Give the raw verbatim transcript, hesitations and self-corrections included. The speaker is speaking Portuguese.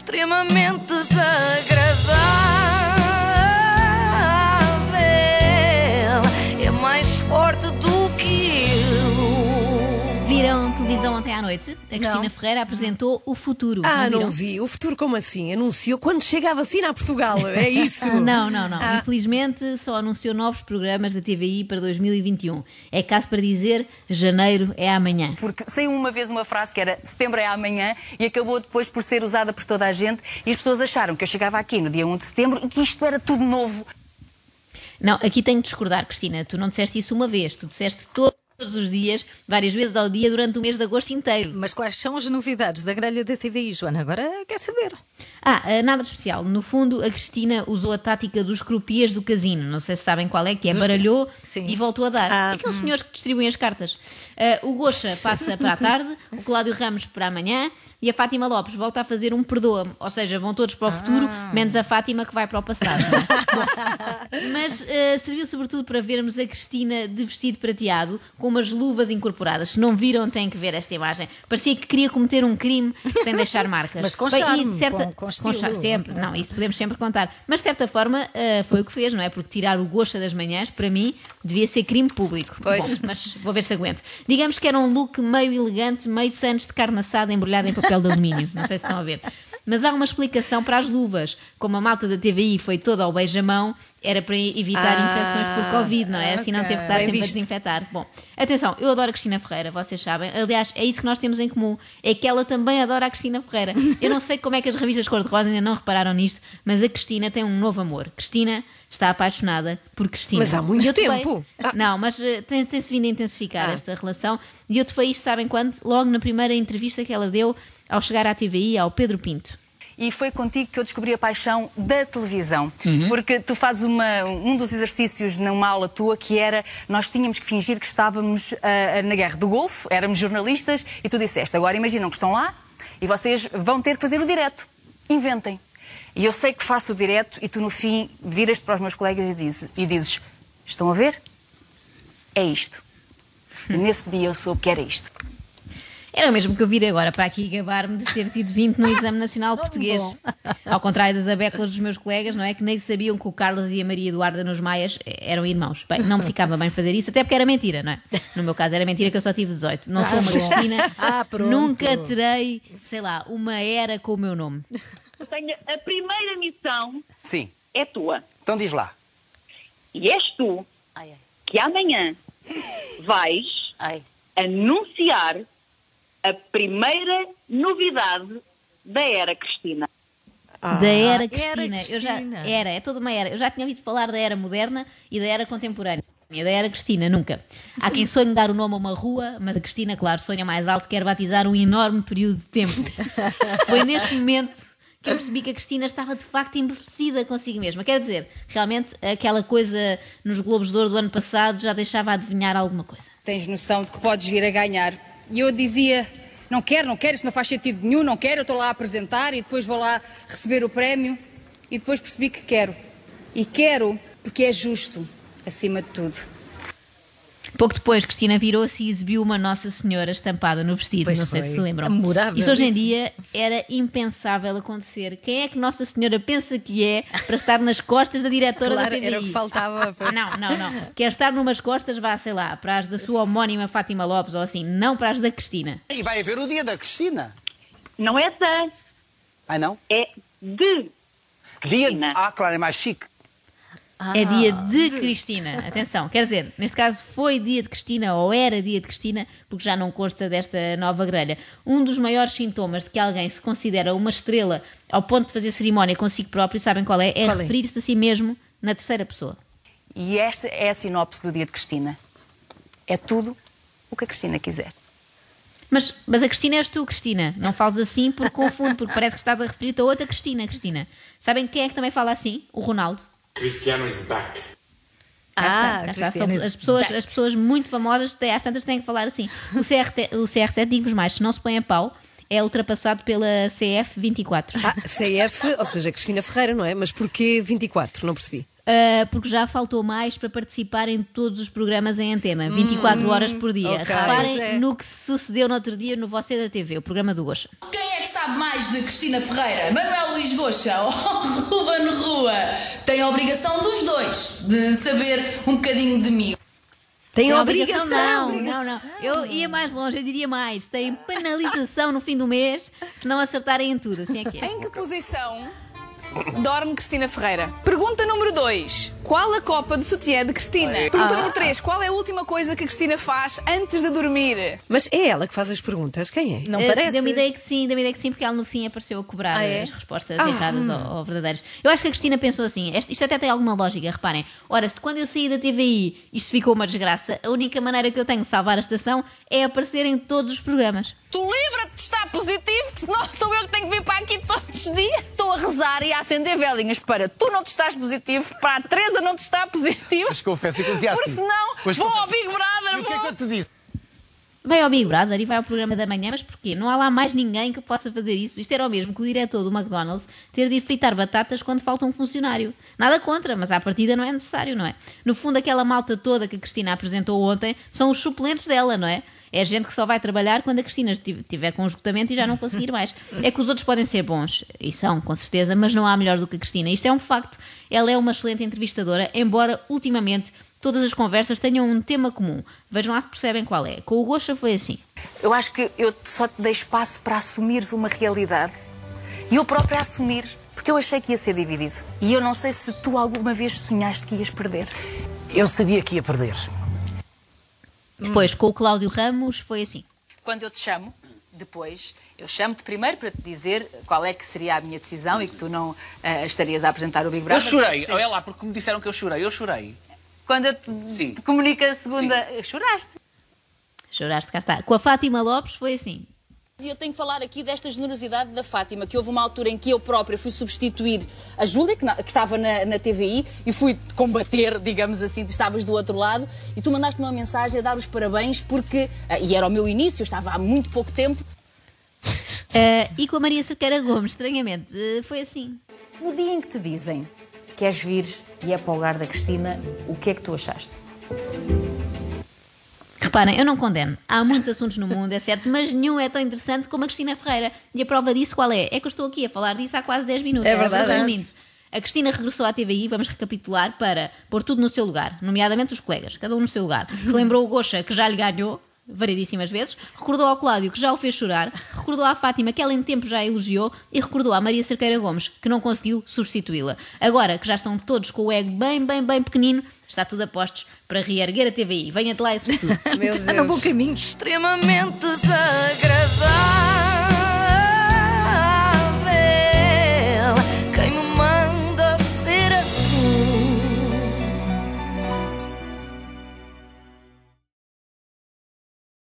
extremamente desagradável. É mais forte do que eu. Viram televisão ontem à noite? A Cristina não. Ferreira apresentou O Futuro. Ah, não, não vi. O Futuro como assim? Anunciou quando chega a vacina a Portugal, é isso? Não, não, não. Ah. Infelizmente só anunciou novos programas da T V I para dois mil e vinte e um. É caso para dizer, janeiro é amanhã. Porque saiu uma vez uma frase que era setembro é amanhã e acabou depois por ser usada por toda a gente e as pessoas acharam que eu chegava aqui no dia um de setembro e que isto era tudo novo. Não, aqui tenho de discordar, Cristina. Tu não disseste isso uma vez, tu disseste todo. Todos os dias, várias vezes ao dia, durante o mês de agosto inteiro. Mas quais são as novidades da grelha da T V I, Joana? Agora quer saber. Ah, nada de especial. No fundo, a Cristina usou a tática dos croupiers do casino. Não sei se sabem qual é, que é dos... baralhou Sim. e voltou a dar. Ah, Aqueles hum. senhores que distribuem as cartas. Uh, o Goxa passa para a tarde, o Cláudio Ramos para amanhã e a Fátima Lopes volta a fazer um perdoa-me. Ou seja, vão todos para o ah. futuro, menos a Fátima que vai para o passado. Mas uh, serviu sobretudo para vermos a Cristina de vestido prateado, com umas luvas incorporadas. Se não viram, têm que ver esta imagem. Parecia que queria cometer um crime sem deixar marcas. Mas com charme, Bem, certa... com, com estilo. Com charme, sempre. Não, isso podemos sempre contar. Mas de certa forma uh, foi o que fez, não é? Porque tirar o Goxa das manhãs, para mim, devia ser crime público. Pois. Bom, mas vou ver se aguento. Digamos que era um look meio elegante, meio Santos de carne assada embrulhado em papel de alumínio. Não sei se estão a ver. Mas há uma explicação para as luvas. Como a malta da T V I foi toda ao beijamão, era para evitar ah, infecções por Covid, não é? Assim okay. não teve que dar tempo a desinfetar. Bom, atenção, eu adoro a Cristina Ferreira, vocês sabem. Aliás, é isso que nós temos em comum. É que ela também adora a Cristina Ferreira. Eu não sei como é que as revistas cor-de-rosa ainda não repararam nisto, mas a Cristina tem um novo amor. Cristina está apaixonada por Cristina. Mas há muito eu tempo! Bem, não, mas tem, tem-se vindo a intensificar ah. esta relação. E eu topei isto, sabem quando? Logo na primeira entrevista que ela deu ao chegar à T V I, ao Pedro Pinto. E foi contigo que eu descobri a paixão da televisão. Uhum. Porque tu fazes uma, um dos exercícios numa aula tua que era, nós tínhamos que fingir que estávamos uh, na Guerra do Golfo, éramos jornalistas, e tu disseste, agora imaginam que estão lá e vocês vão ter que fazer o direto. Inventem. E eu sei que faço o direto e tu no fim viras-te para os meus colegas e dizes, e dizes estão a ver? É isto. E nesse dia eu soube que era isto. Era o mesmo que eu vir agora para aqui gabar-me de ter tido vinte no Exame Nacional Português. Ao contrário das abéculas dos meus colegas, não é? Que nem sabiam que o Carlos e a Maria Eduarda nos Maias eram irmãos. Bem, não me ficava bem fazer isso, até porque era mentira, não é? No meu caso era mentira que eu só tive dezoito. Não sou uma Cristina. Ah, nunca terei, sei lá, uma era com o meu nome. Eu tenho a primeira missão. Sim. É tua. Então diz lá. E és tu ai, ai. que amanhã vais ai. anunciar a primeira novidade da Era Cristina. Ah, da Era Cristina. Era, Cristina. Eu já, era, é toda uma era. Eu já tinha ouvido falar da Era Moderna e da Era Contemporânea. Da Era Cristina, nunca. Há quem sonhe dar o nome a uma rua, mas a Cristina, claro, sonha mais alto, quer batizar um enorme período de tempo. Foi neste momento que eu percebi que a Cristina estava de facto embevecida consigo mesma. Quer dizer, realmente aquela coisa nos Globos de Ouro do ano passado já deixava adivinhar alguma coisa. Tens noção de que podes vir a ganhar. E eu dizia, não quero, não quero, isso não faz sentido nenhum, não quero, eu estou lá a apresentar e depois vou lá receber o prémio. E depois percebi que quero. E quero porque é justo, acima de tudo. Pouco depois, Cristina virou-se e exibiu uma Nossa Senhora estampada no vestido, pois não sei foi. se lembram. Amorável. Isso hoje em dia era impensável acontecer. Quem é que Nossa Senhora pensa que é para estar nas costas da diretora claro, da T V I? Era o que faltava. Foi. Não, não, não. Quer estar numas costas, vá, sei lá, para as da sua homónima Fátima Lopes ou assim, não para as da Cristina. E vai haver o dia da Cristina. Não é da. Ah, não? É de. Dia. Ah, claro, é mais chique. Ah, é dia de, de Cristina, atenção, quer dizer, neste caso foi dia de Cristina ou era dia de Cristina, porque já não consta desta nova grelha. Um dos maiores sintomas de que alguém se considera uma estrela ao ponto de fazer cerimónia consigo próprio, sabem qual é? É qual é? Referir-se a si mesmo na terceira pessoa. E esta é a sinopse do dia de Cristina. É tudo o que a Cristina quiser. Mas, mas a Cristina és tu, Cristina. Não fales assim porque confundo, porque parece que estás a referir-te a outra Cristina, Cristina. Sabem quem é que também fala assim? O Ronaldo. Cristiano is back. Ah, está, está. São, as, pessoas, back. as pessoas muito famosas, às tantas têm que falar assim. O C R T, o C R sete, digo-vos mais, se não se põe a pau, é ultrapassado pela C F vinte e quatro. Ah, C F, ou seja, Cristina Ferreira, não é? Mas porquê vinte e quatro? Não percebi. uh, porque já faltou mais para participar em todos os programas em antena, vinte e quatro hum, horas por dia. Okay. Reparem é. no que sucedeu no outro dia no Você da T V, o programa do Gocha. Quem é que sabe mais de Cristina Ferreira, Manuel Luís Gocha ou Ruben Rua? Tem a obrigação dos dois de saber um bocadinho de mim. Tem obrigação, obrigação. Não, obrigação. não, não. Eu ia mais longe, eu diria mais. Tem penalização no fim do mês se não acertarem em tudo, assim é que é. Em que posição dorme Cristina Ferreira? Pergunta número dois. Qual a copa de sutiã de Cristina? Pergunta ah. número três. Qual é a última coisa que Cristina faz antes de dormir? Mas é ela que faz as perguntas? Quem é? Não uh, parece? Deu-me ideia que sim, deu-me ideia que sim, porque ela no fim apareceu a cobrar ah, é? as respostas ah, erradas hum. ou, ou verdadeiras. Eu acho que a Cristina pensou assim, isto, isto até tem alguma lógica, reparem. Ora, se quando eu saí da T V I isto ficou uma desgraça, a única maneira que eu tenho de salvar a estação é aparecer em todos os programas. Tu livra-te de estar positivo, que senão sou eu que tenho que vir para aqui todos os dias. Estou a rezar e a acender velinhas para tu não te estás positivo, para a Teresa não te está positivo. Mas confesso que eu dizia assim. Porque senão pois vou confesso. ao Big Brother. E o que é que eu te disse? Vai ao Big Brother e vai ao programa da manhã, mas porquê? Não há lá mais ninguém que possa fazer isso. Isto era o mesmo que o diretor do McDonald's ter de ir fritar batatas quando falta um funcionário. Nada contra, mas à partida não é necessário, não é? No fundo, aquela malta toda que a Cristina apresentou ontem são os suplentes dela, não é? É gente que só vai trabalhar quando a Cristina tiver com esgotamento e já não conseguir mais. É que os outros podem ser bons, e são, com certeza, mas não há melhor do que a Cristina. Isto é um facto. Ela é uma excelente entrevistadora, embora, ultimamente, todas as conversas tenham um tema comum. Vejam lá se percebem qual é. Com o Gocha foi assim. Eu acho que eu só te dei espaço para assumires uma realidade. E eu própria assumir, porque eu achei que ia ser dividido. E eu não sei se tu alguma vez sonhaste que ias perder. Eu sabia que ia perder. Depois, com o Cláudio Ramos, foi assim. Quando eu te chamo, depois, eu chamo-te primeiro para te dizer qual é que seria a minha decisão e que tu não uh, estarias a apresentar o Big Brother. Eu chorei, olha lá, porque me disseram que eu chorei, eu chorei. Quando eu te, te comunico a segunda, Sim. choraste. Choraste, cá está. Com a Fátima Lopes foi assim. E eu tenho que falar aqui desta generosidade da Fátima, que houve uma altura em que eu própria fui substituir a Júlia, que, que estava na, na T V I, e fui combater, digamos assim, tu estavas do outro lado, e tu mandaste-me uma mensagem a dar os parabéns, porque, e era o meu início, eu estava há muito pouco tempo. Uh, e com a Maria Cerqueira Gomes, estranhamente, uh, foi assim. No dia em que te dizem, queres vir e é para o lugar da Cristina, o que é que tu achaste? Reparem, eu não condeno. Há muitos assuntos no mundo, é certo, mas nenhum é tão interessante como a Cristina Ferreira. E a prova disso qual é? É que eu estou aqui a falar disso há quase dez minutos. É verdade. dez minutos. A Cristina regressou à T V I, vamos recapitular, para pôr tudo no seu lugar, nomeadamente os colegas, cada um no seu lugar. Lembrou o Gocha, que já lhe ganhou variedíssimas vezes, recordou ao Cláudio, que já o fez chorar, recordou à Fátima, que ela em tempo já elogiou, e recordou à Maria Cerqueira Gomes, que não conseguiu substituí-la. Agora que já estão todos com o ego bem, bem, bem pequenino, está tudo a postos para reerguer a T V I. Venha-te lá, isso tudo. Meu Deus. Está no bom caminho. Extremamente desagradável.